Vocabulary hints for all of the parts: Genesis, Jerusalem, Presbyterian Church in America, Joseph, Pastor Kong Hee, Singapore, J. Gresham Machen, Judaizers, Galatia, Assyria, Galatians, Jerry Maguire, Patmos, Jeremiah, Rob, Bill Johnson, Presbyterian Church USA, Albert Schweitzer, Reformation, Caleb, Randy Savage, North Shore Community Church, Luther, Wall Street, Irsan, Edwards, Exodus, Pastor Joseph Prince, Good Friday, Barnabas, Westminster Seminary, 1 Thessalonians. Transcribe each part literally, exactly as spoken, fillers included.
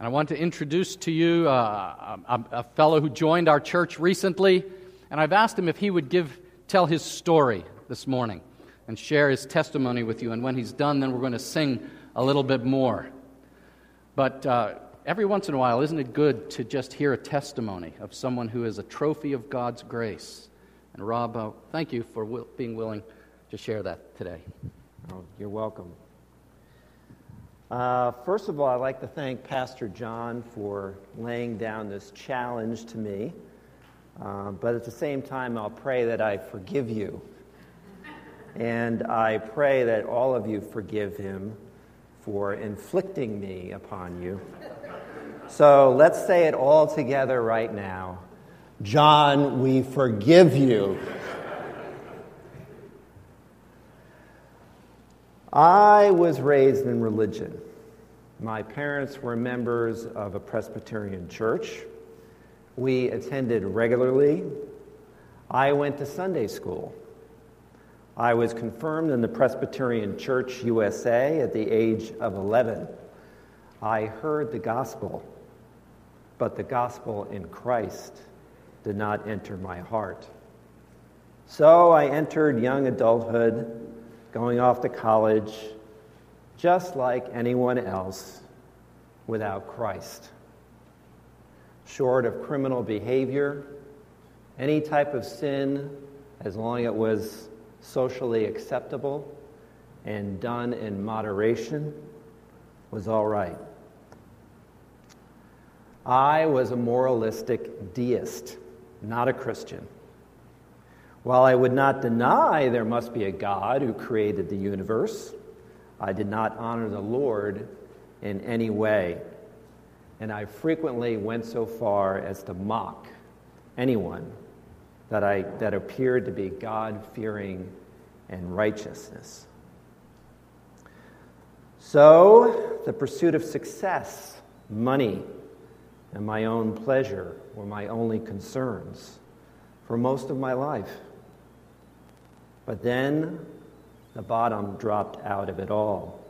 And I want to introduce to you uh, a, a fellow who joined our church recently, and I've asked him if he would give tell his story this morning and share his testimony with you. And when he's done, then we're going to sing a little bit more. But uh, every once in a while, isn't it good to just hear a testimony of someone who is a trophy of God's grace? And Rob, uh, thank you for will, being willing to share that today. Oh, you're welcome. Uh, first of all, I'd like to thank Pastor John for laying down this challenge to me, uh, but at the same time, I'll pray that I forgive you, and I pray that all of you forgive him for inflicting me upon you. So let's say it all together right now. John, we forgive you. I was raised in religion. My parents were members of a Presbyterian church. We attended regularly. I went to Sunday school. I was confirmed in the Presbyterian Church U S A at the age of eleven. I heard the gospel, but the gospel in Christ did not enter my heart. So I entered young adulthood, going off to college, just like anyone else, without Christ. Short of criminal behavior, any type of sin, as long as it was socially acceptable and done in moderation, was all right. I was a moralistic deist, not a Christian. While I would not deny there must be a God who created the universe, I did not honor the Lord in any way, and I frequently went so far as to mock anyone that I that appeared to be God-fearing and righteousness. So the pursuit of success, money, and my own pleasure were my only concerns for most of my life. But then the bottom dropped out of it all.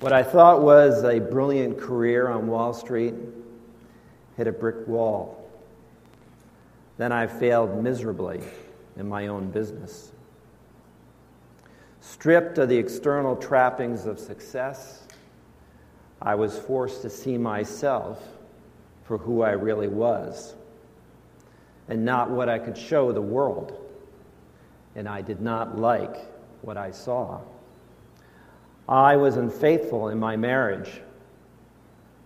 What I thought was a brilliant career on Wall Street hit a brick wall. Then I failed miserably in my own business. Stripped of the external trappings of success, I was forced to see myself for who I really was and not what I could show the world. And I did not like what I saw. I was unfaithful in my marriage.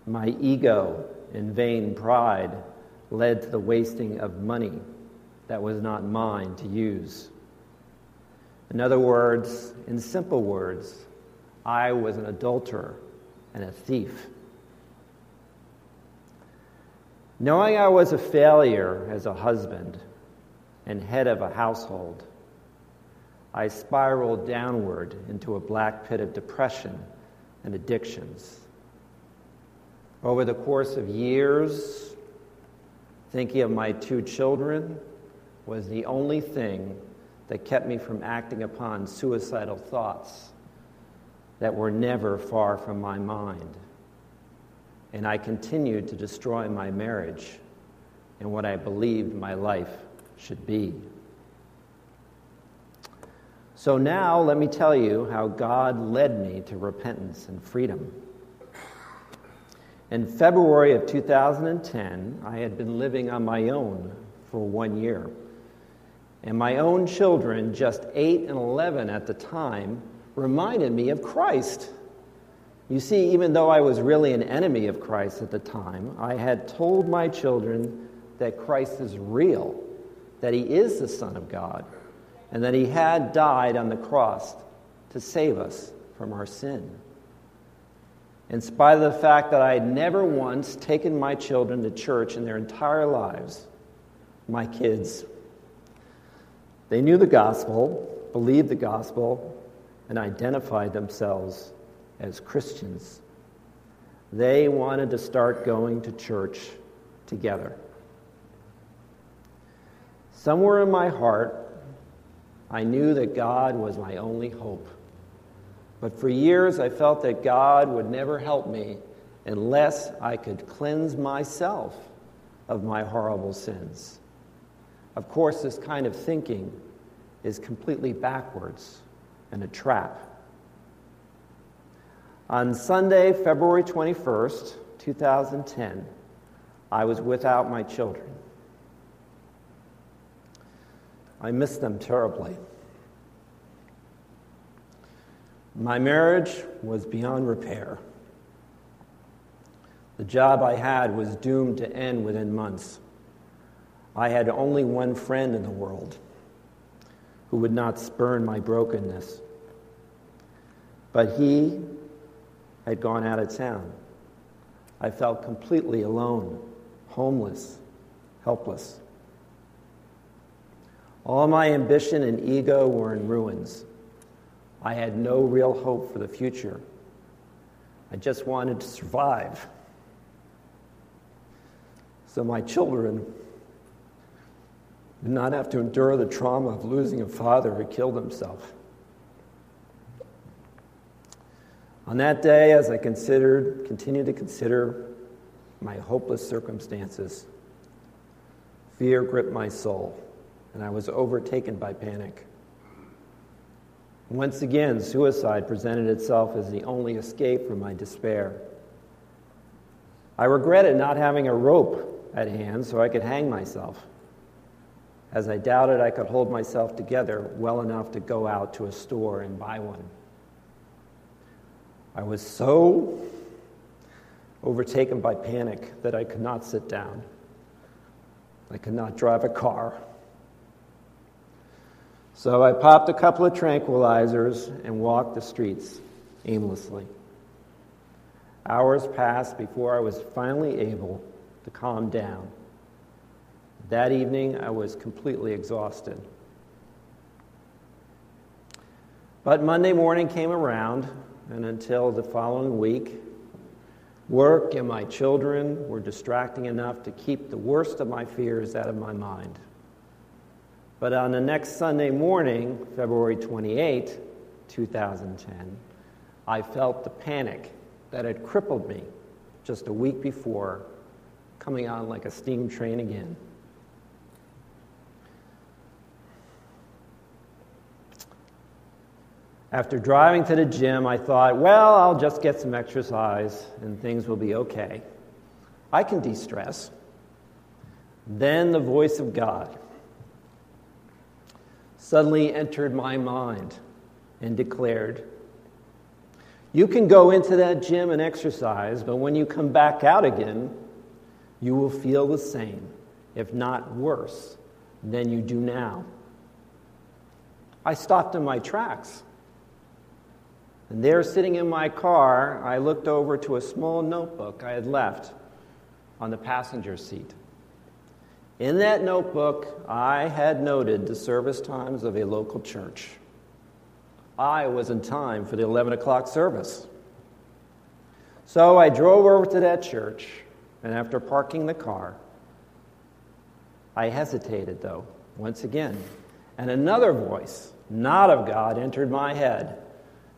My ego and vain pride led to the wasting of money that was not mine to use. In other words, in simple words, I was an adulterer and a thief. Knowing I was a failure as a husband and head of a household, I spiraled downward into a black pit of depression and addictions. Over the course of years, thinking of my two children was the only thing that kept me from acting upon suicidal thoughts that were never far from my mind. And I continued to destroy my marriage and what I believed my life should be. So now let me tell you how God led me to repentance and freedom. In February of two thousand ten, I had been living on my own for one year. And my own children, just eight and eleven at the time, reminded me of Christ. You see, even though I was really an enemy of Christ at the time, I had told my children that Christ is real, that he is the Son of God, and that he had died on the cross to save us from our sin. In spite of the fact that I had never once taken my children to church in their entire lives, my kids, they knew the gospel, believed the gospel, and identified themselves as Christians. They wanted to start going to church together. Somewhere in my heart, I knew that God was my only hope. But for years, I felt that God would never help me unless I could cleanse myself of my horrible sins. Of course, this kind of thinking is completely backwards and a trap. On Sunday, February twenty-first, two thousand ten, I was without my children. I missed them terribly. My marriage was beyond repair. The job I had was doomed to end within months. I had only one friend in the world who would not spurn my brokenness. But he had gone out of town. I felt completely alone, homeless, helpless. All my ambition and ego were in ruins. I had no real hope for the future. I just wanted to survive. So my children did not have to endure the trauma of losing a father who killed himself. On that day, as I considered, continued to consider my hopeless circumstances, fear gripped my soul, and I was overtaken by panic. Once again, suicide presented itself as the only escape from my despair. I regretted not having a rope at hand so I could hang myself, as I doubted I could hold myself together well enough to go out to a store and buy one. I was so overtaken by panic that I could not sit down. I could not drive a car. So I popped a couple of tranquilizers and walked the streets aimlessly. Hours passed before I was finally able to calm down. That evening, I was completely exhausted. But Monday morning came around, and until the following week, work and my children were distracting enough to keep the worst of my fears out of my mind. But on the next Sunday morning, February twenty-eighth, two thousand ten, I felt the panic that had crippled me just a week before coming on like a steam train again. After driving to the gym, I thought, well, I'll just get some exercise and things will be okay. I can de-stress. Then the voice of God suddenly entered my mind and declared, you can go into that gym and exercise, but when you come back out again, you will feel the same, if not worse, than you do now. I stopped in my tracks. And there, sitting in my car, I looked over to a small notebook I had left on the passenger seat. In that notebook, I had noted the service times of a local church. I was in time for the eleven o'clock service. So I drove over to that church, and after parking the car, I hesitated, though, once again. And another voice, not of God, entered my head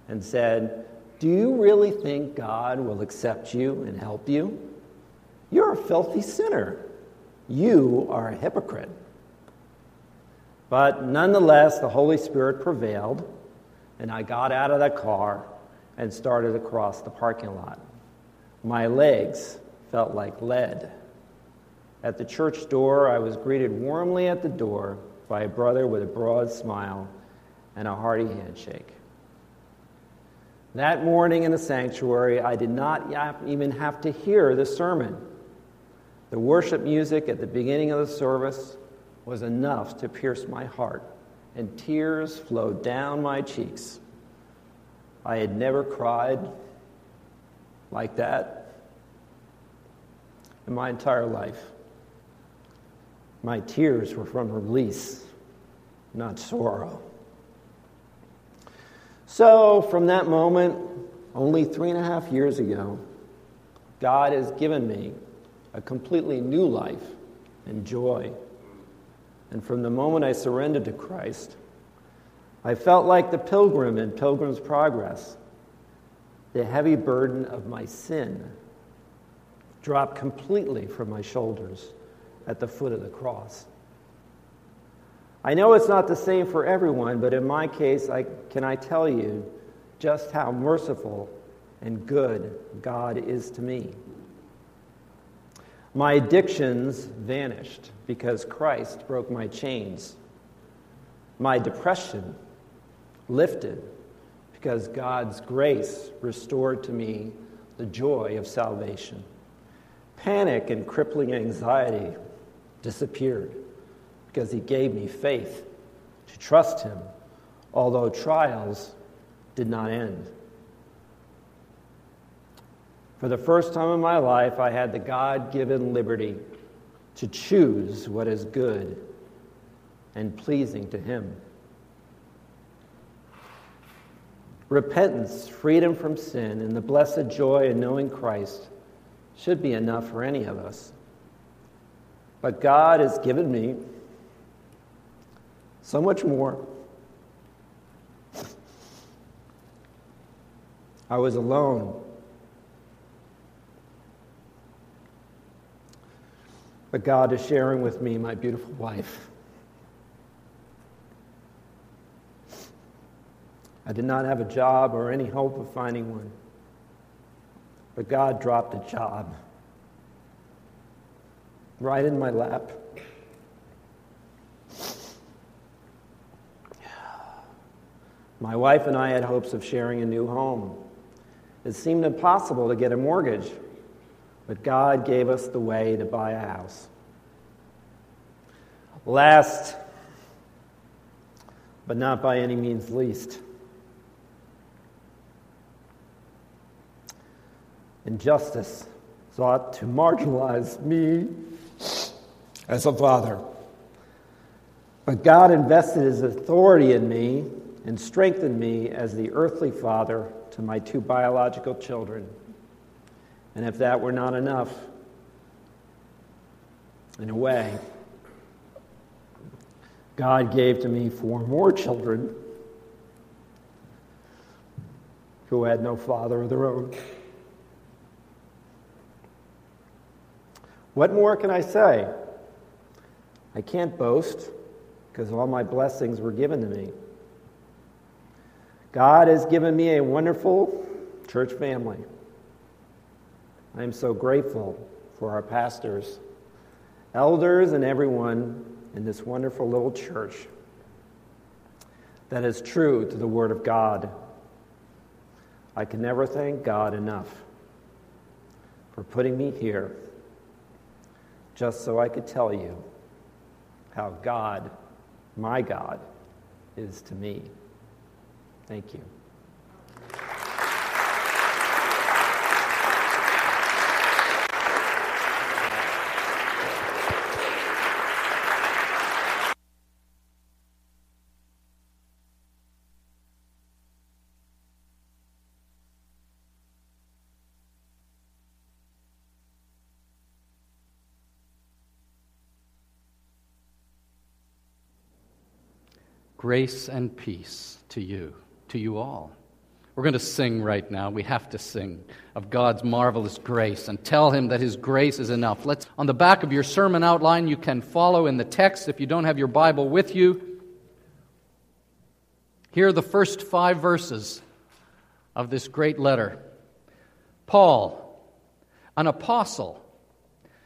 and said, do you really think God will accept you and help you? You're a filthy sinner. You are a hypocrite. But nonetheless, the Holy Spirit prevailed, and I got out of the car and started across the parking lot. My legs felt like lead. At the church door, I was greeted warmly at the door by a brother with a broad smile and a hearty handshake. That morning in the sanctuary, I did not even have to hear the sermon. The worship music at the beginning of the service was enough to pierce my heart, and tears flowed down my cheeks. I had never cried like that in my entire life. My tears were from release, not sorrow. So, from that moment, only three and a half years ago, God has given me a completely new life and joy. And from the moment I surrendered to Christ, I felt like the pilgrim in Pilgrim's Progress. The heavy burden of my sin dropped completely from my shoulders at the foot of the cross. I know it's not the same for everyone, but in my case, I, can I tell you just how merciful and good God is to me? My addictions vanished because Christ broke my chains. My depression lifted because God's grace restored to me the joy of salvation. Panic and crippling anxiety disappeared because he gave me faith to trust him, although trials did not end. For the first time in my life, I had the God-given liberty to choose what is good and pleasing to him. Repentance, freedom from sin, and the blessed joy in knowing Christ should be enough for any of us. But God has given me so much more. I was alone. But God is sharing with me my beautiful wife. I did not have a job or any hope of finding one. But God dropped a job right in my lap. My wife and I had hopes of sharing a new home. It seemed impossible to get a mortgage, but God gave us the way to buy a house. Last, but not by any means least, injustice sought to marginalize me as a father. But God invested his authority in me and strengthened me as the earthly father to my two biological children. And if that were not enough, in a way, God gave to me four more children who had no father of their own. What more can I say? I can't boast because all my blessings were given to me. God has given me a wonderful church family. I am so grateful for our pastors, elders, and everyone in this wonderful little church that is true to the Word of God. I can never thank God enough for putting me here, just so I could tell you how God, my God, is to me. Thank you. Grace and peace to you, to you all. We're going to sing right now. We have to sing of God's marvelous grace and tell him that his grace is enough. Let's, on the back of your sermon outline, you can follow in the text if you don't have your Bible with you. Here are the first five verses of this great letter. Paul, an apostle,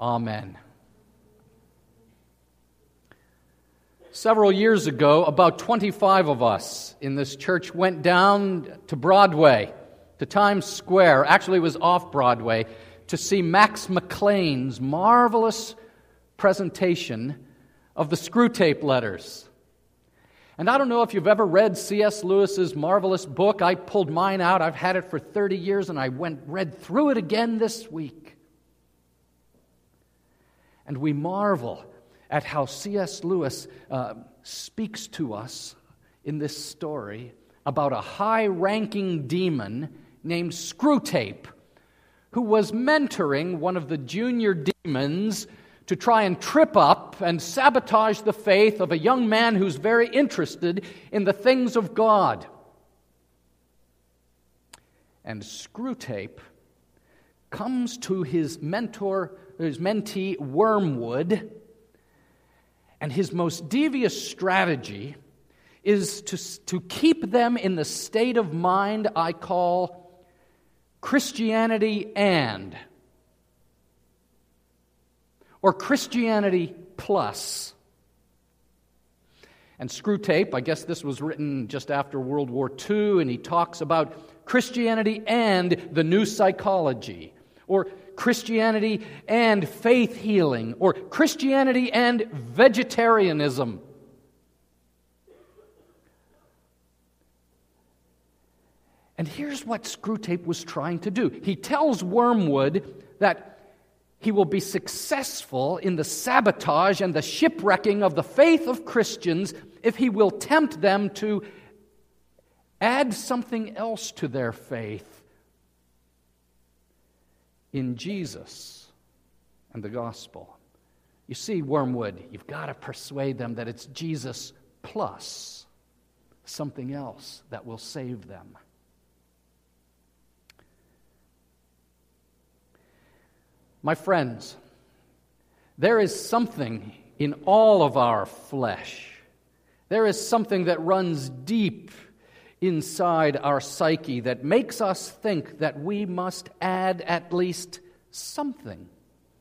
Amen. Several years ago, about twenty-five of us in this church went down to Broadway, to Times Square, actually it was off Broadway, to see Max McLane's marvelous presentation of the Screwtape Letters. And I don't know if you've ever read C S Lewis's marvelous book. I pulled mine out. I've had it for thirty years, and I went read through it again this week. And we marvel at how C S. Lewis uh, speaks to us in this story about a high-ranking demon named Screwtape, who was mentoring one of the junior demons to try and trip up and sabotage the faith of a young man who's very interested in the things of God. And Screwtape comes to his mentor, his mentee, Wormwood, and his most devious strategy is to, to keep them in the state of mind I call Christianity and, or Christianity plus. And Screwtape, I guess this was written just after World War Two, and he talks about Christianity and the new psychology, or Christianity and faith healing, or Christianity and vegetarianism. And here's what Screwtape was trying to do. He tells Wormwood that he will be successful in the sabotage and the shipwrecking of the faith of Christians if he will tempt them to add something else to their faith in Jesus and the gospel. You see, Wormwood, you've got to persuade them that it's Jesus plus something else that will save them. My friends, there is something in all of our flesh. There is something that runs deep inside our psyche that makes us think that we must add at least something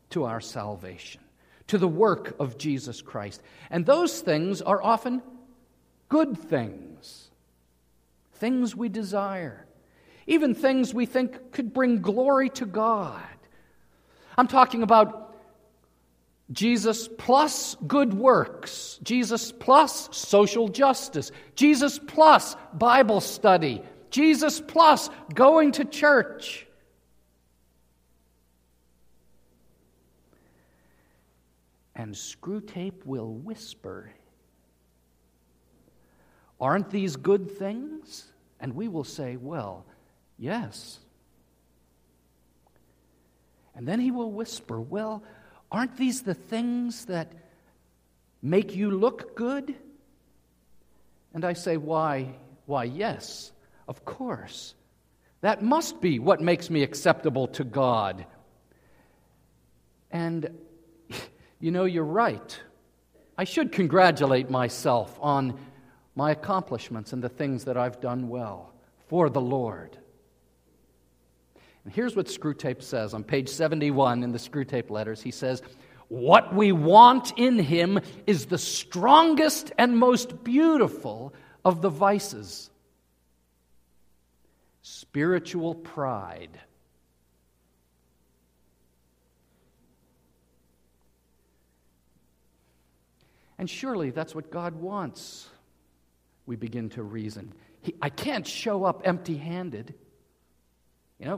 to our salvation, to the work of Jesus Christ. And those things are often good things, things we desire, even things we think could bring glory to God. I'm talking about Jesus plus good works, Jesus plus social justice, Jesus plus Bible study, Jesus plus going to church. And Screwtape will whisper, "Aren't these good things?" And we will say, "Well, yes." And then he will whisper, "Well, aren't these the things that make you look good?" And I say, why, why, yes, of course. That must be what makes me acceptable to God. And, you know, you're right. I should congratulate myself on my accomplishments and the things that I've done well for the Lord. And here's what Screwtape says on page seventy-one in the Screwtape Letters. He says, "What we want in him is the strongest and most beautiful of the vices. Spiritual pride." And surely that's what God wants, we begin to reason. He, I can't show up empty-handed. You know,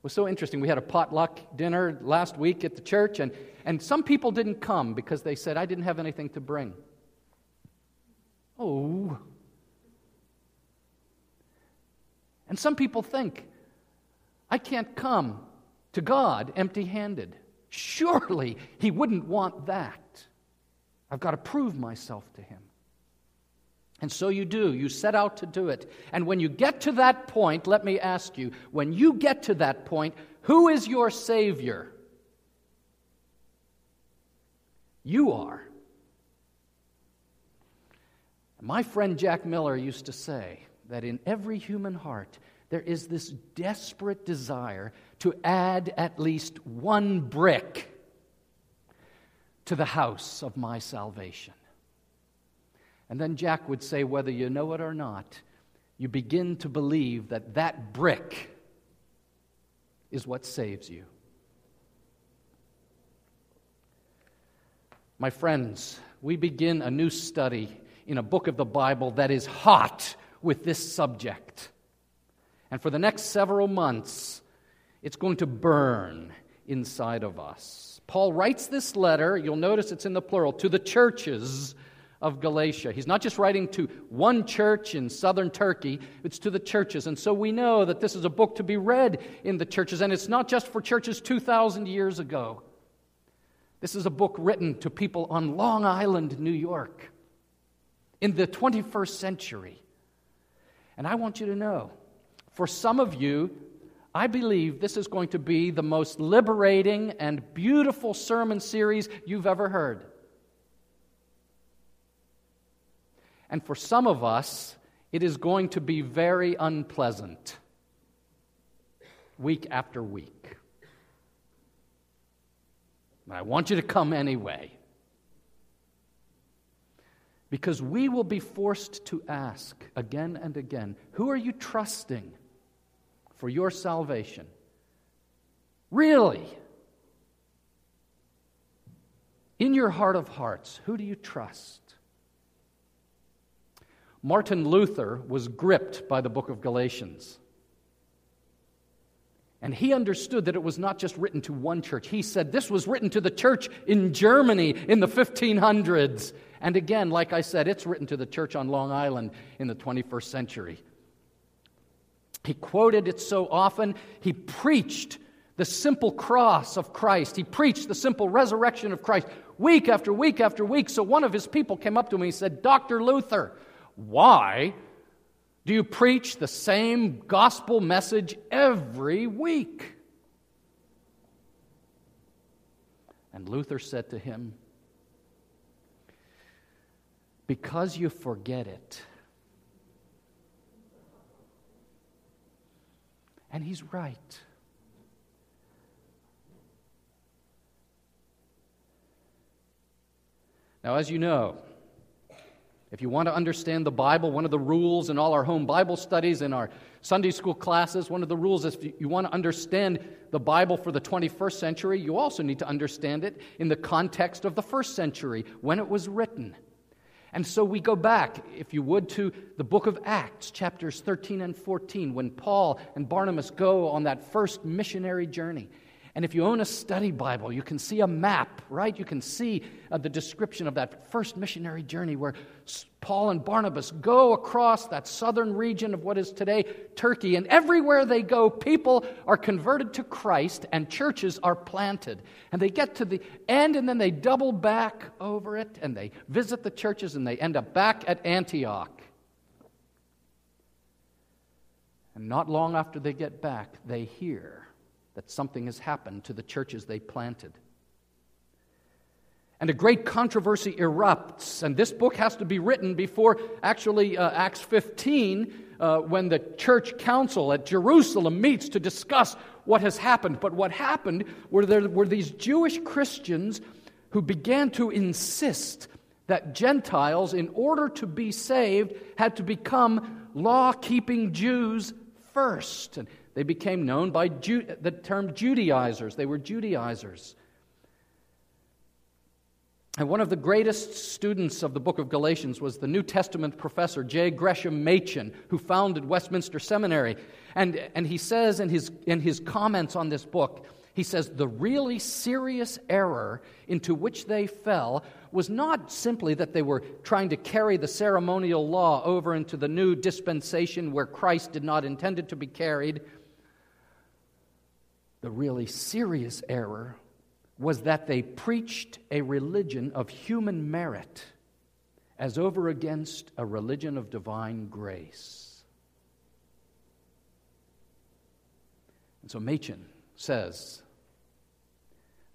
it was so interesting. We had a potluck dinner last week at the church, and, and some people didn't come because they said, "I didn't have anything to bring." Oh. And some people think, "I can't come to God empty-handed. Surely he wouldn't want that. I've got to prove myself to him." And so you do. You set out to do it. And when you get to that point, let me ask you, when you get to that point, who is your Savior? You are. My friend Jack Miller used to say that in every human heart, there is this desperate desire to add at least one brick to the house of my salvation. And then Jack would say, whether you know it or not, you begin to believe that that brick is what saves you. My friends, we begin a new study in a book of the Bible that is hot with this subject. And for the next several months, it's going to burn inside of us. Paul writes this letter, you'll notice it's in the plural, to the churches of Galatia. He's not just writing to one church in southern Turkey, it's to the churches. And so we know that this is a book to be read in the churches, and it's not just for churches two thousand years ago. This is a book written to people on Long Island, New York, in the twenty-first century. And I want you to know, for some of you, I believe this is going to be the most liberating and beautiful sermon series you've ever heard. And for some of us, it is going to be very unpleasant, week after week. But I want you to come anyway, because we will be forced to ask again and again, who are you trusting for your salvation? Really? In your heart of hearts, who do you trust? Martin Luther was gripped by the book of Galatians. And he understood that it was not just written to one church. He said this was written to the church in Germany in the fifteen hundreds. And again, like I said, it's written to the church on Long Island in the twenty-first century. He quoted it so often. He preached the simple cross of Christ. He preached the simple resurrection of Christ week after week after week. So one of his people came up to him and he said, Doctor Luther, why do you preach the same gospel message every week? And Luther said to him, because you forget it. And he's right. Now, as you know, if you want to understand the Bible, one of the rules in all our home Bible studies, in our Sunday school classes, one of the rules is if you want to understand the Bible for the twenty-first century, you also need to understand it in the context of the first century, when it was written. And so we go back, if you would, to the book of Acts, chapters thirteen and fourteen, when Paul and Barnabas go on that first missionary journey. And if you own a study Bible, you can see a map, right? You can see uh, the description of that first missionary journey where Paul and Barnabas go across that southern region of what is today Turkey. And everywhere they go, people are converted to Christ and churches are planted. And they get to the end and then they double back over it and they visit the churches and they end up back at Antioch. And not long after they get back, they hear that something has happened to the churches they planted. And a great controversy erupts, and this book has to be written before actually uh, Acts fifteen, uh, when the church council at Jerusalem meets to discuss what has happened. But what happened were there were these Jewish Christians who began to insist that Gentiles, in order to be saved, had to become law-keeping Jews first. And they became known by Ju- the term Judaizers. They were Judaizers. And one of the greatest students of the book of Galatians was the New Testament professor J. Gresham Machen, who founded Westminster Seminary. And, and he says in his, in his comments on this book, he says, the really serious error into which they fell was not simply that they were trying to carry the ceremonial law over into the new dispensation where Christ did not intend it to be carried. The really serious error was that they preached a religion of human merit as over against a religion of divine grace. And so Machen says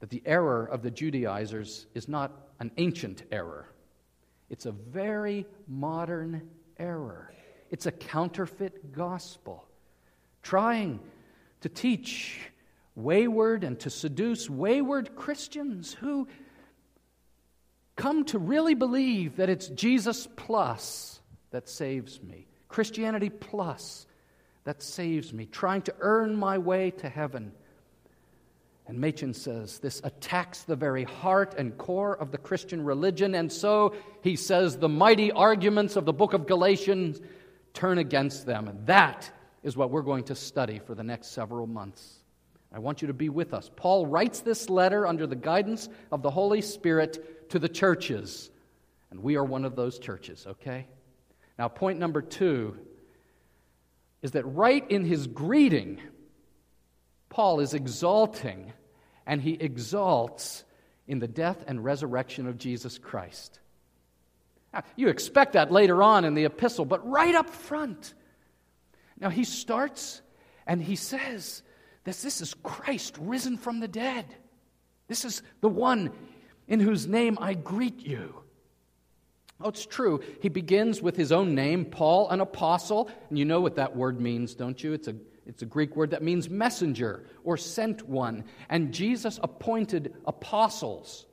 that the error of the Judaizers is not an ancient error. It's a very modern error. It's a counterfeit gospel, trying to teach wayward and to seduce wayward Christians who come to really believe that it's Jesus plus that saves me, Christianity plus that saves me, trying to earn my way to heaven. And Machen says this attacks the very heart and core of the Christian religion, and so he says the mighty arguments of the book of Galatians turn against them, and that is what we're going to study for the next several months. I want you to be with us. Paul writes this letter under the guidance of the Holy Spirit to the churches. And we are one of those churches, okay? Now, point number two is that right in his greeting, Paul is exalting, and he exalts in the death and resurrection of Jesus Christ. Now, you expect that later on in the epistle, but right up front. Now, he starts and he says this, this is Christ risen from the dead. This is the one in whose name I greet you. Oh, it's true. He begins with his own name, Paul, an apostle. And you know what that word means, don't you? It's a It's a Greek word that means messenger or sent one. And Jesus appointed apostles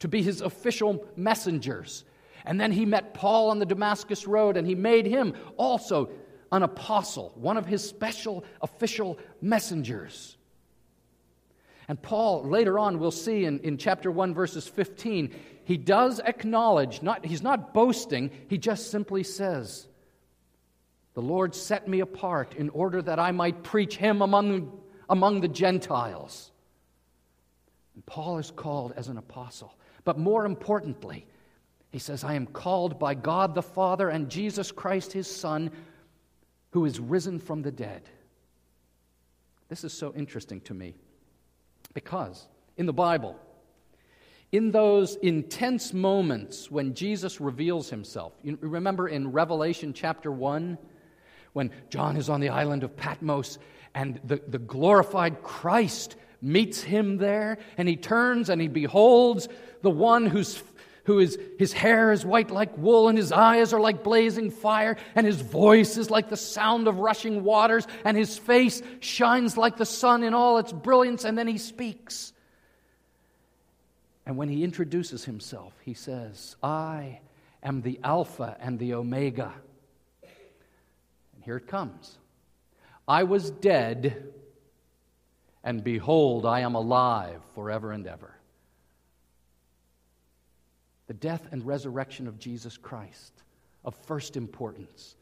to be his official messengers. And then he met Paul on the Damascus road, and he made him also an apostle, one of his special official messengers. And Paul, later on, we'll see in, in chapter one, verses fifteen, he does acknowledge, not he's not boasting, he just simply says, the Lord set me apart in order that I might preach him among, among the Gentiles. And Paul is called as an apostle. But more importantly, he says, I am called by God the Father and Jesus Christ his Son, who is risen from the dead. This is so interesting to me, because in the Bible, in those intense moments when Jesus reveals himself, you remember in Revelation chapter one, when John is on the island of Patmos, and the, the glorified Christ meets him there, and he turns and he beholds the one who's, who is, his hair is white like wool, and his eyes are like blazing fire, and his voice is like the sound of rushing waters, and his face shines like the sun in all its brilliance, and then he speaks. And when he introduces himself, he says, I am the Alpha and the Omega. Here it comes. I was dead, and behold, I am alive forever and ever. The death and resurrection of Jesus Christ, of first importance.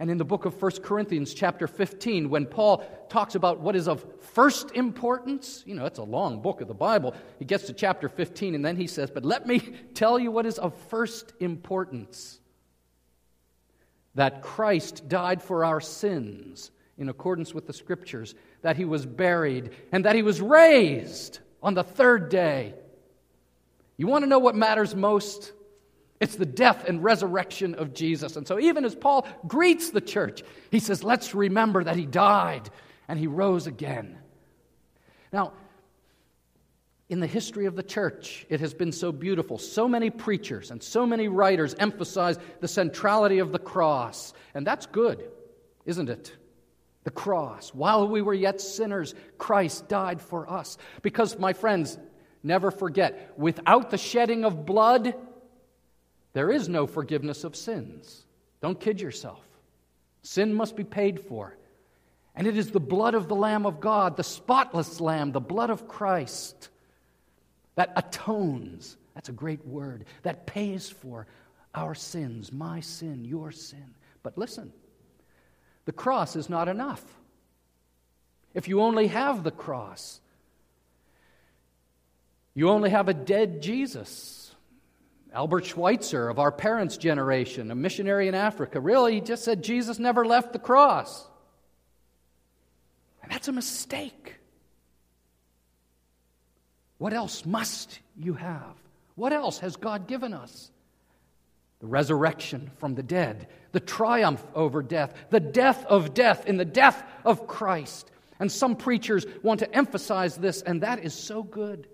And in the book of First Corinthians chapter fifteen, when Paul talks about what is of first importance, you know, it's a long book of the Bible, he gets to chapter fifteen, and then he says, but let me tell you what is of first importance. That Christ died for our sins in accordance with the Scriptures, that he was buried, and that he was raised on the third day. You want to know what matters most? It's the death and resurrection of Jesus. And so even as Paul greets the church, he says, let's remember that he died and he rose again. Now, in the history of the church, it has been so beautiful. So many preachers and so many writers emphasize the centrality of the cross. And that's good, isn't it? The cross. While we were yet sinners, Christ died for us. Because, my friends, never forget, without the shedding of blood, there is no forgiveness of sins. Don't kid yourself. Sin must be paid for. And it is the blood of the Lamb of God, the spotless Lamb, the blood of Christ, that atones, that's a great word, that pays for our sins, my sin, your sin. But listen, the cross is not enough. If you only have the cross, you only have a dead Jesus. Albert Schweitzer of our parents' generation, a missionary in Africa, really, he just said Jesus never left the cross. And that's a mistake. What else must you have? What else has God given us? The resurrection from the dead, the triumph over death, the death of death in the death of Christ. And some preachers want to emphasize this, and that is so good.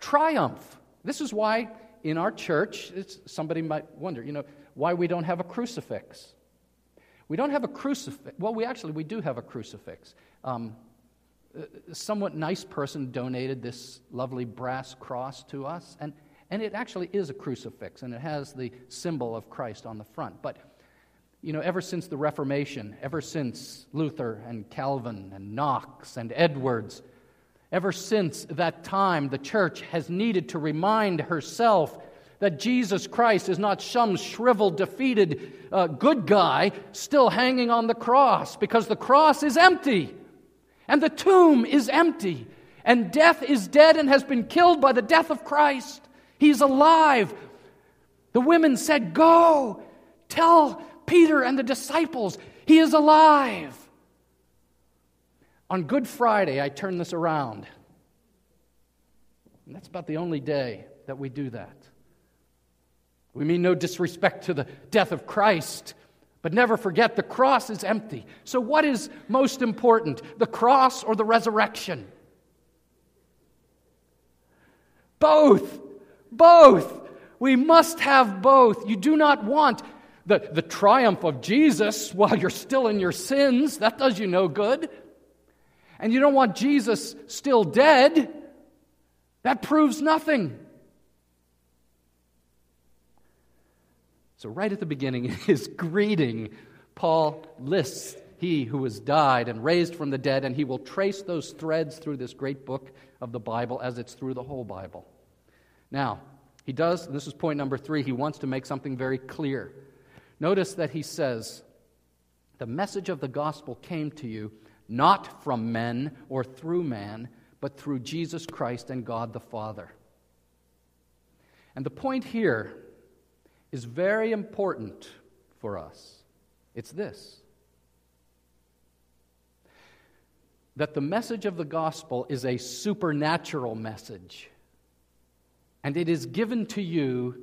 Triumph. This is why in our church, it's, somebody might wonder, you know, why we don't have a crucifix. We don't have a crucifix. Well, we actually, we do have a crucifix. Um A somewhat nice person donated this lovely brass cross to us, and, and it actually is a crucifix, and it has the symbol of Christ on the front. But, you know, ever since the Reformation, ever since Luther and Calvin and Knox and Edwards, ever since that time, the church has needed to remind herself that Jesus Christ is not some shriveled, defeated uh, good guy still hanging on the cross, because the cross is empty. and the tomb is empty, and death is dead and has been killed by the death of Christ. He's alive. The women said, "Go, tell Peter and the disciples, he is alive." On Good Friday, I turn this around. And that's about the only day that we do that. We mean no disrespect to the death of Christ, but never forget the cross is empty. So what is most important, the cross or the resurrection? Both. Both. We must have both. You do not want the, the triumph of Jesus while you're still in your sins. That does you no good. And you don't want Jesus still dead. That proves nothing. So right at the beginning in his greeting, Paul lists he who has died and raised from the dead, and he will trace those threads through this great book of the Bible as it's through the whole Bible. Now, he does, and this is point number three, he wants to make something very clear. Notice that he says, the message of the gospel came to you not from men or through man, but through Jesus Christ and God the Father. And the point here is very important for us. It's this: that the message of the gospel is a supernatural message, and it is given to you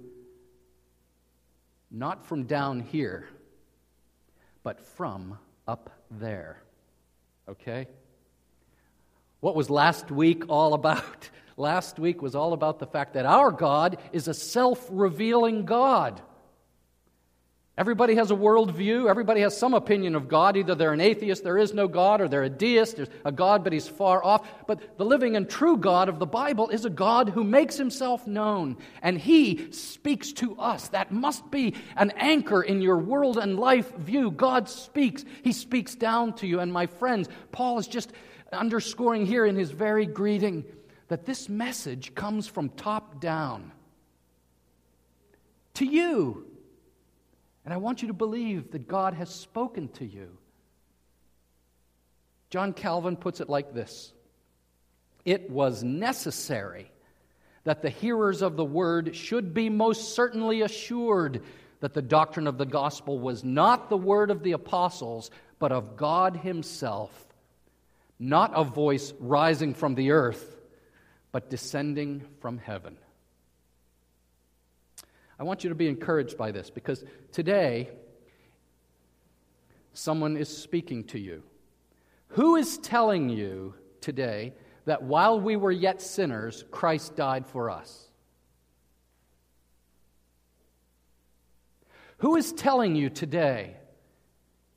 not from down here, but from up there. Okay? What was last week all about? Last week was all about the fact that our God is a self-revealing God. Everybody has a worldview. Everybody has some opinion of God. Either they're an atheist, there is no God, or they're a deist, there's a God, but he's far off. But the living and true God of the Bible is a God who makes himself known, and he speaks to us. That must be an anchor in your world and life view. God speaks. He speaks down to you. And my friends, Paul is just underscoring here in his very greeting that this message comes from top down to you. And I want you to believe that God has spoken to you. John Calvin puts it like this: it was necessary that the hearers of the word should be most certainly assured that the doctrine of the gospel was not the word of the apostles, but of God himself, not a voice rising from the earth, but descending from heaven. I want you to be encouraged by this, because today someone is speaking to you. Who is telling you today that while we were yet sinners, Christ died for us? Who is telling you today,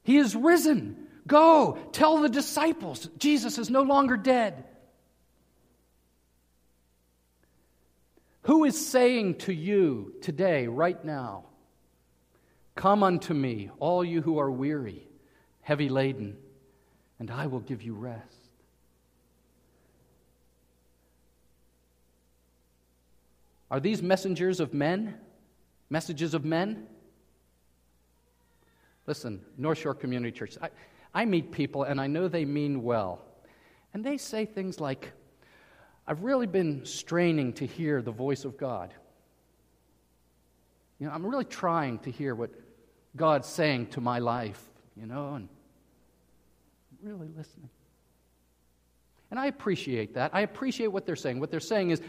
he is risen? Go, tell the disciples, Jesus is no longer dead. Who is saying to you today, right now, "Come unto me, all you who are weary, heavy laden, and I will give you rest"? Are these messengers of men? Messages of men? Listen, North Shore Community Church, I, I meet people and I know they mean well. And they say things like, "I've really been straining to hear the voice of God. You know, I'm really trying to hear what God's saying to my life, you know, and I'm really listening." And I appreciate that. I appreciate what they're saying. What they're saying is,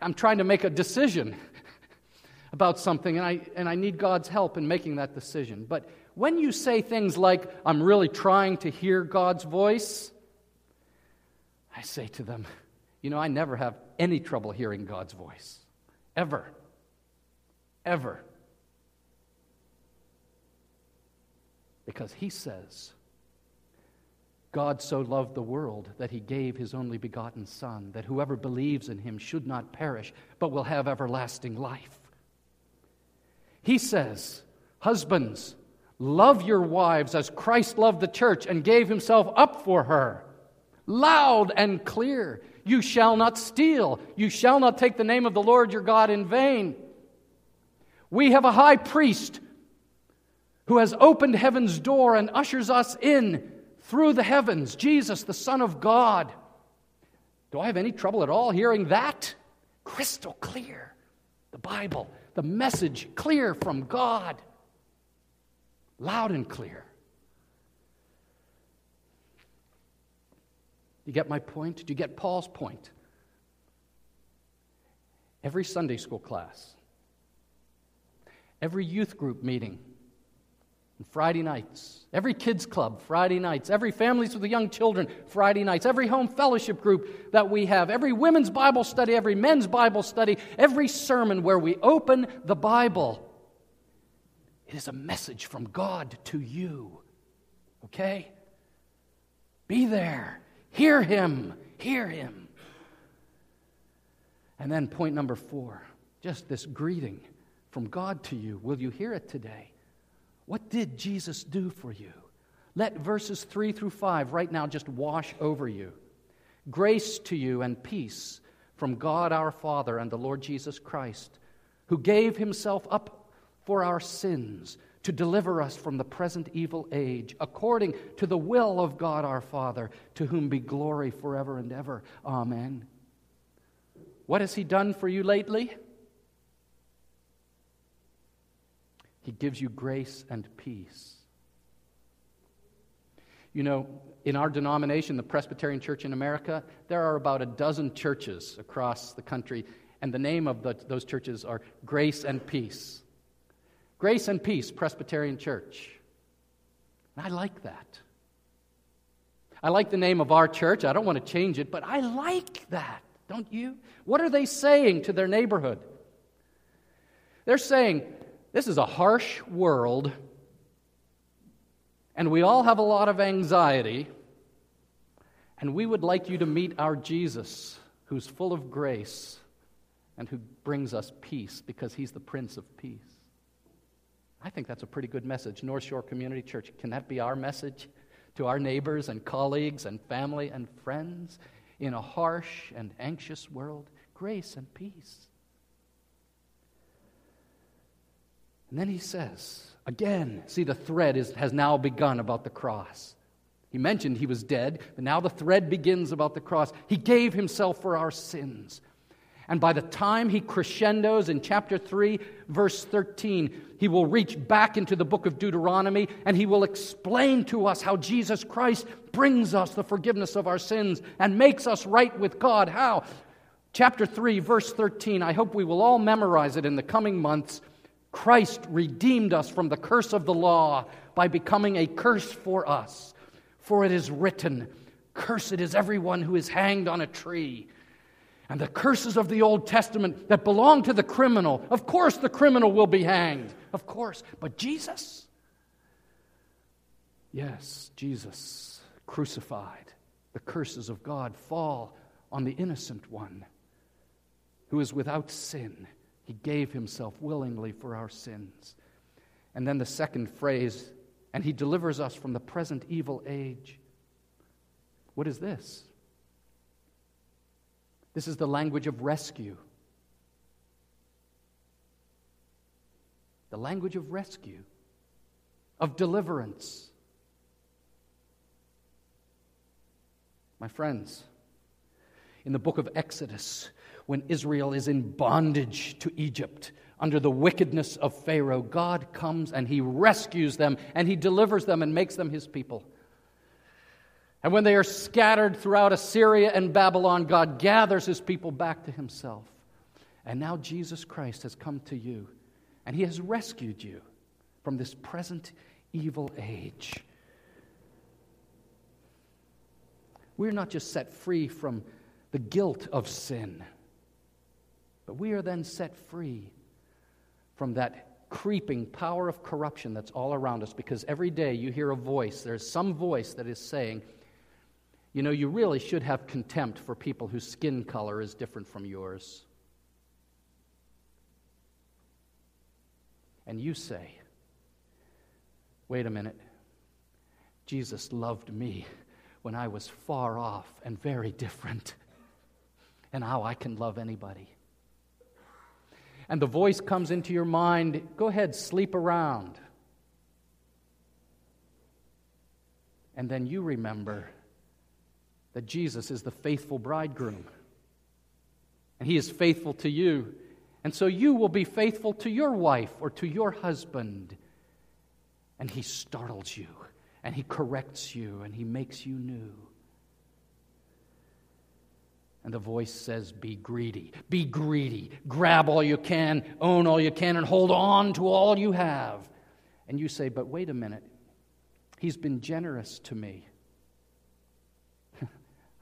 I'm trying to make a decision about something, and I and I need God's help in making that decision. But when you say things like, "I'm really trying to hear God's voice," I say to them, "You know, I never have any trouble hearing God's voice. Ever. Ever. Because he says, God so loved the world that he gave his only begotten Son, that whoever believes in him should not perish, but will have everlasting life." He says, "Husbands, love your wives as Christ loved the church and gave himself up for her." Loud and clear. "You shall not steal. You shall not take the name of the Lord your God in vain." We have a high priest who has opened heaven's door and ushers us in through the heavens, Jesus, the Son of God. Do I have any trouble at all hearing that? Crystal clear. The Bible, the message clear from God. Loud and clear. Do you get my point? Do you get Paul's point? Every Sunday school class, every youth group meeting on Friday nights, every kids club Friday nights, every families with the young children Friday nights, every home fellowship group that we have, every women's Bible study, every men's Bible study, every sermon where we open the Bible, it is a message from God to you. Okay? Be there. Hear him. Hear him. And then point number four, just this greeting from God to you. Will you hear it today? What did Jesus do for you? Let verses three through five right now just wash over you. Grace to you and peace from God our Father and the Lord Jesus Christ, who gave himself up for our sins to deliver us from the present evil age, according to the will of God our Father, to whom be glory forever and ever. Amen. What has he done for you lately? He gives you grace and peace. You know, in our denomination, the Presbyterian Church in America, there are about a dozen churches across the country, and the name of the, those churches are Grace and Peace. Grace and Peace Presbyterian Church. And I like that. I like the name of our church. I don't want to change it, but I like that. Don't you? What are they saying to their neighborhood? They're saying, this is a harsh world, and we all have a lot of anxiety, and we would like you to meet our Jesus, who's full of grace and who brings us peace, because he's the Prince of Peace. I think that's a pretty good message. North Shore Community Church, can that be our message to our neighbors and colleagues and family and friends? In a harsh and anxious world, grace and peace. And then he says, again, see the thread is, has now begun about the cross. He mentioned he was dead, but now the thread begins about the cross. He gave himself for our sins. And by the time he crescendos in chapter three, verse thirteen, he will reach back into the book of Deuteronomy, and he will explain to us how Jesus Christ brings us the forgiveness of our sins and makes us right with God. How? Chapter three, verse thirteen, I hope we will all memorize it in the coming months. Christ redeemed us from the curse of the law by becoming a curse for us. For it is written, cursed is everyone who is hanged on a tree. And the curses of the Old Testament that belong to the criminal. Of course the criminal will be hanged. Of course. But Jesus? Yes, Jesus crucified. The curses of God fall on the innocent one who is without sin. He gave himself willingly for our sins. And then the second phrase, and he delivers us from the present evil age. What is this? This is the language of rescue. The language of rescue, of deliverance. My friends, in the book of Exodus, when Israel is in bondage to Egypt, under the wickedness of Pharaoh, God comes and he rescues them, and he delivers them and makes them his people. And when they are scattered throughout Assyria and Babylon, God gathers his people back to himself. And now Jesus Christ has come to you, and he has rescued you from this present evil age. We're not just set free from the guilt of sin, but we are then set free from that creeping power of corruption that's all around us, because every day you hear a voice, there's some voice that is saying, you know, you really should have contempt for people whose skin color is different from yours. And you say, wait a minute, Jesus loved me when I was far off and very different, and how I can love anybody. And the voice comes into your mind, go ahead, sleep around. And then you remember that Jesus is the faithful bridegroom. And he is faithful to you. And so you will be faithful to your wife or to your husband. And he startles you. And he corrects you. And he makes you new. And the voice says, be greedy. Be greedy. Grab all you can. Own all you can. And hold on to all you have. And you say, but wait a minute. He's been generous to me.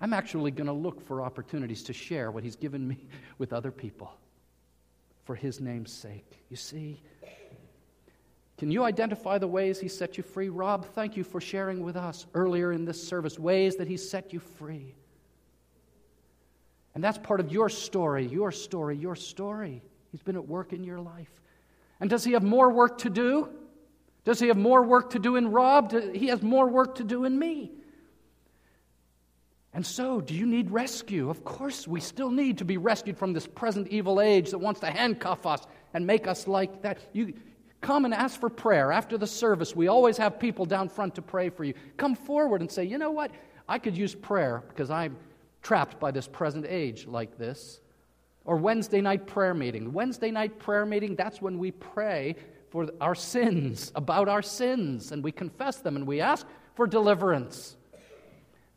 I'm actually going to look for opportunities to share what he's given me with other people for his name's sake. You see, can you identify the ways he set you free? Rob, thank you for sharing with us earlier in this service ways that he set you free. And that's part of your story, your story, your story. He's been at work in your life. And does he have more work to do? Does he have more work to do in Rob? He has more work to do in me. And so, do you need rescue? Of course, we still need to be rescued from this present evil age that wants to handcuff us and make us like that. You come and ask for prayer. After the service, we always have people down front to pray for you. Come forward and say, you know what? I could use prayer because I'm trapped by this present age like this. Or Wednesday night prayer meeting. Wednesday night prayer meeting, that's when we pray for our sins, about our sins, and we confess them, and we ask for deliverance.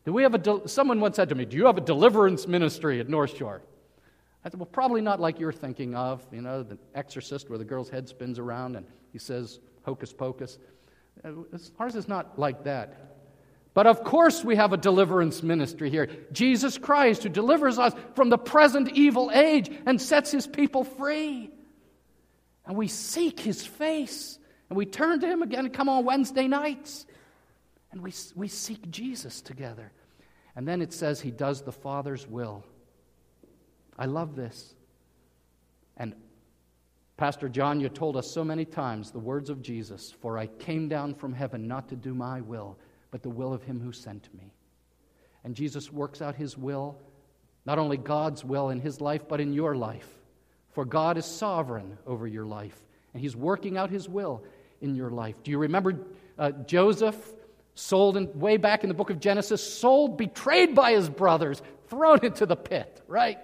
Do we have a de- Someone once said to me, do you have a deliverance ministry at North Shore? I said, well, probably not like you're thinking of, you know, the exorcist where the girl's head spins around and he says, hocus pocus. Ours is not like that. But of course we have a deliverance ministry here. Jesus Christ, who delivers us from the present evil age and sets his people free. And we seek his face. And we turn to him again and come on Wednesday nights. And we, we seek Jesus together. And then it says he does the Father's will. I love this. And Pastor John, you told us so many times the words of Jesus, for I came down from heaven not to do my will, but the will of him who sent me. And Jesus works out his will, not only God's will in his life, but in your life. For God is sovereign over your life, and he's working out his will in your life. Do you remember uh, Joseph, sold in, way back in the book of Genesis, sold, betrayed by his brothers, thrown into the pit, right?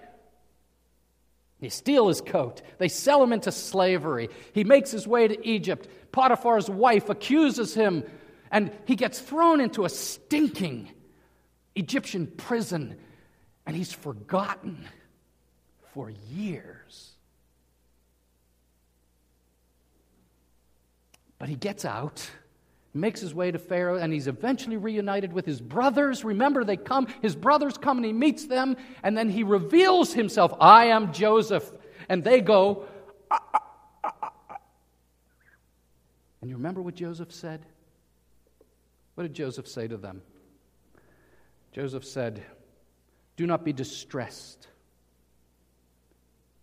They steal his coat. They sell him into slavery. He makes his way to Egypt. Potiphar's wife accuses him, and he gets thrown into a stinking Egyptian prison, and he's forgotten for years. But he gets out, makes his way to Pharaoh, and he's eventually reunited with his brothers. Remember, they come, his brothers come, and he meets them, and then he reveals himself, I am Joseph. And they go, ah, ah, ah, ah, ah. And you remember what Joseph said? What did Joseph say to them? Joseph said, do not be distressed,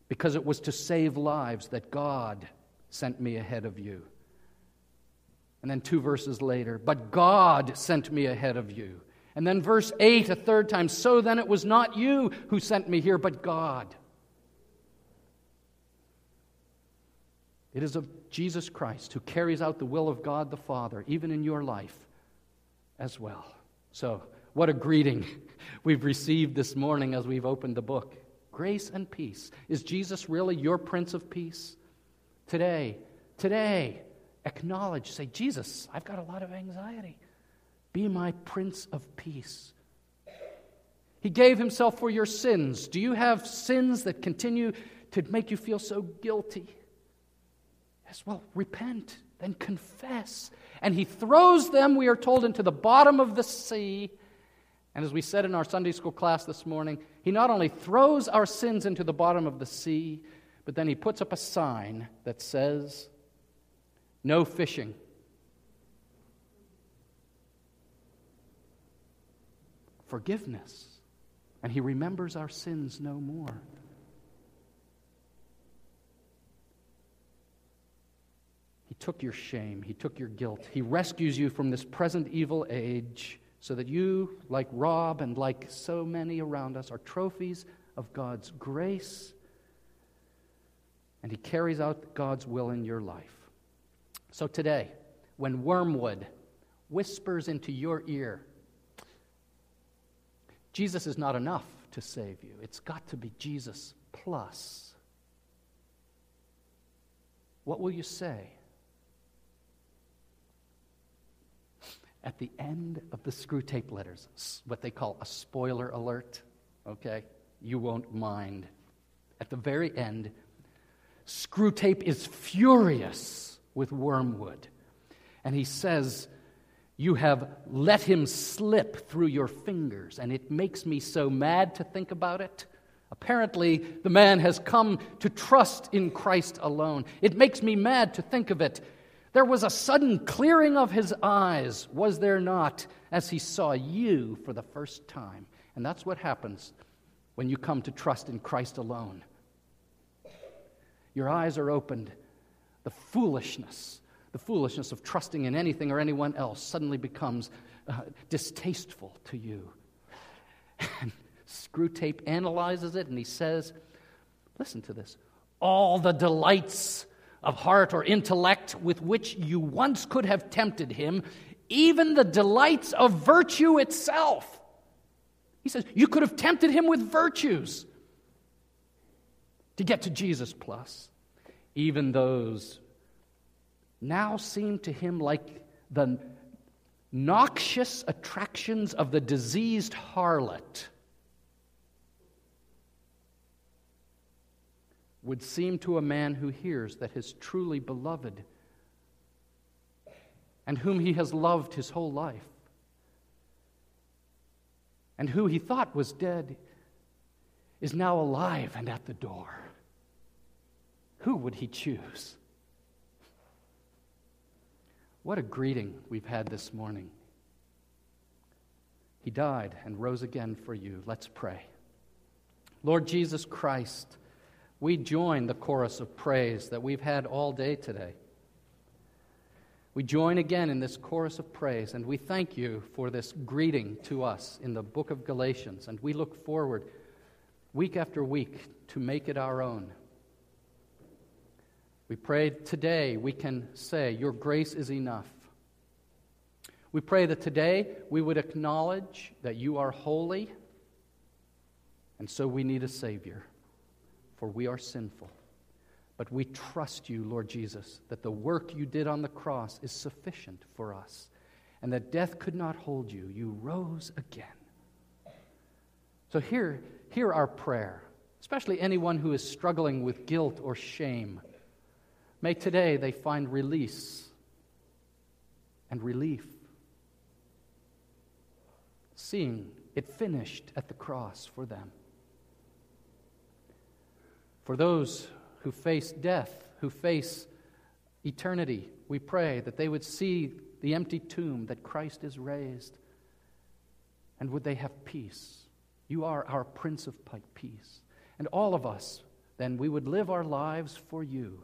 because it was to save lives that God sent me ahead of you. And then two verses later, but God sent me ahead of you. And then verse eight, a third time, so then it was not you who sent me here, but God. It is of Jesus Christ who carries out the will of God the Father, even in your life as well. So, what a greeting we've received this morning as we've opened the book. Grace and peace. Is Jesus really your Prince of Peace? Today, today, acknowledge, say, Jesus, I've got a lot of anxiety. Be my Prince of Peace. He gave himself for your sins. Do you have sins that continue to make you feel so guilty? Yes, well, repent, then confess. And he throws them, we are told, into the bottom of the sea. And as we said in our Sunday school class this morning, he not only throws our sins into the bottom of the sea, but then he puts up a sign that says, no fishing. Forgiveness. And he remembers our sins no more. He took your shame. He took your guilt. He rescues you from this present evil age, so that you, like Rob and like so many around us, are trophies of God's grace, and he carries out God's will in your life. So today, when Wormwood, whispers into your ear, Jesus is not enough to save you. It's got to be Jesus plus. What will you say? At the end of the Screwtape Letters, what they call a spoiler alert, okay? You won't mind. At the very end, Screwtape is furious with Wormwood. And he says, "You have let him slip through your fingers, and it makes me so mad to think about it." Apparently, the man has come to trust in Christ alone. It makes me mad to think of it. There was a sudden clearing of his eyes, was there not, as he saw you for the first time. And that's what happens when you come to trust in Christ alone. Your eyes are opened. The foolishness, the foolishness of trusting in anything or anyone else suddenly becomes uh, distasteful to you. And Screwtape analyzes it, and he says, listen to this, all the delights of heart or intellect with which you once could have tempted him, even the delights of virtue itself. He says, you could have tempted him with virtues to get to Jesus plus. Even those now seem to him like the noxious attractions of the diseased harlot would seem to a man who hears that his truly beloved and whom he has loved his whole life and who he thought was dead is now alive and at the door. Who would he choose? What a greeting we've had this morning. He died and rose again for you. Let's pray. Lord Jesus Christ, we join the chorus of praise that we've had all day today. We join again in this chorus of praise, and we thank you for this greeting to us in the book of Galatians, and we look forward week after week to make it our own. We pray today we can say, your grace is enough. We pray that today we would acknowledge that you are holy, and so we need a Savior. For we are sinful. But we trust you, Lord Jesus, that the work you did on the cross is sufficient for us, and that death could not hold you. You rose again. So hear, hear our prayer, especially anyone who is struggling with guilt or shame. May today they find release and relief, seeing it finished at the cross for them. For those who face death, who face eternity, we pray that they would see the empty tomb, that Christ is raised, and would they have peace. You are our Prince of Peace. And all of us, then, we would live our lives for you.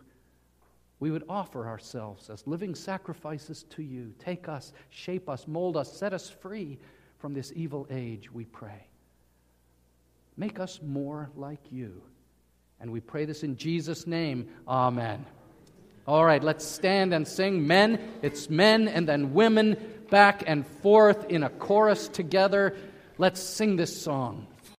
We would offer ourselves as living sacrifices to you. Take us, shape us, mold us, set us free from this evil age, we pray. Make us more like you. And we pray this in Jesus' name. Amen. All right, let's stand and sing. Men, it's men and then women, back and forth in a chorus together. Let's sing this song.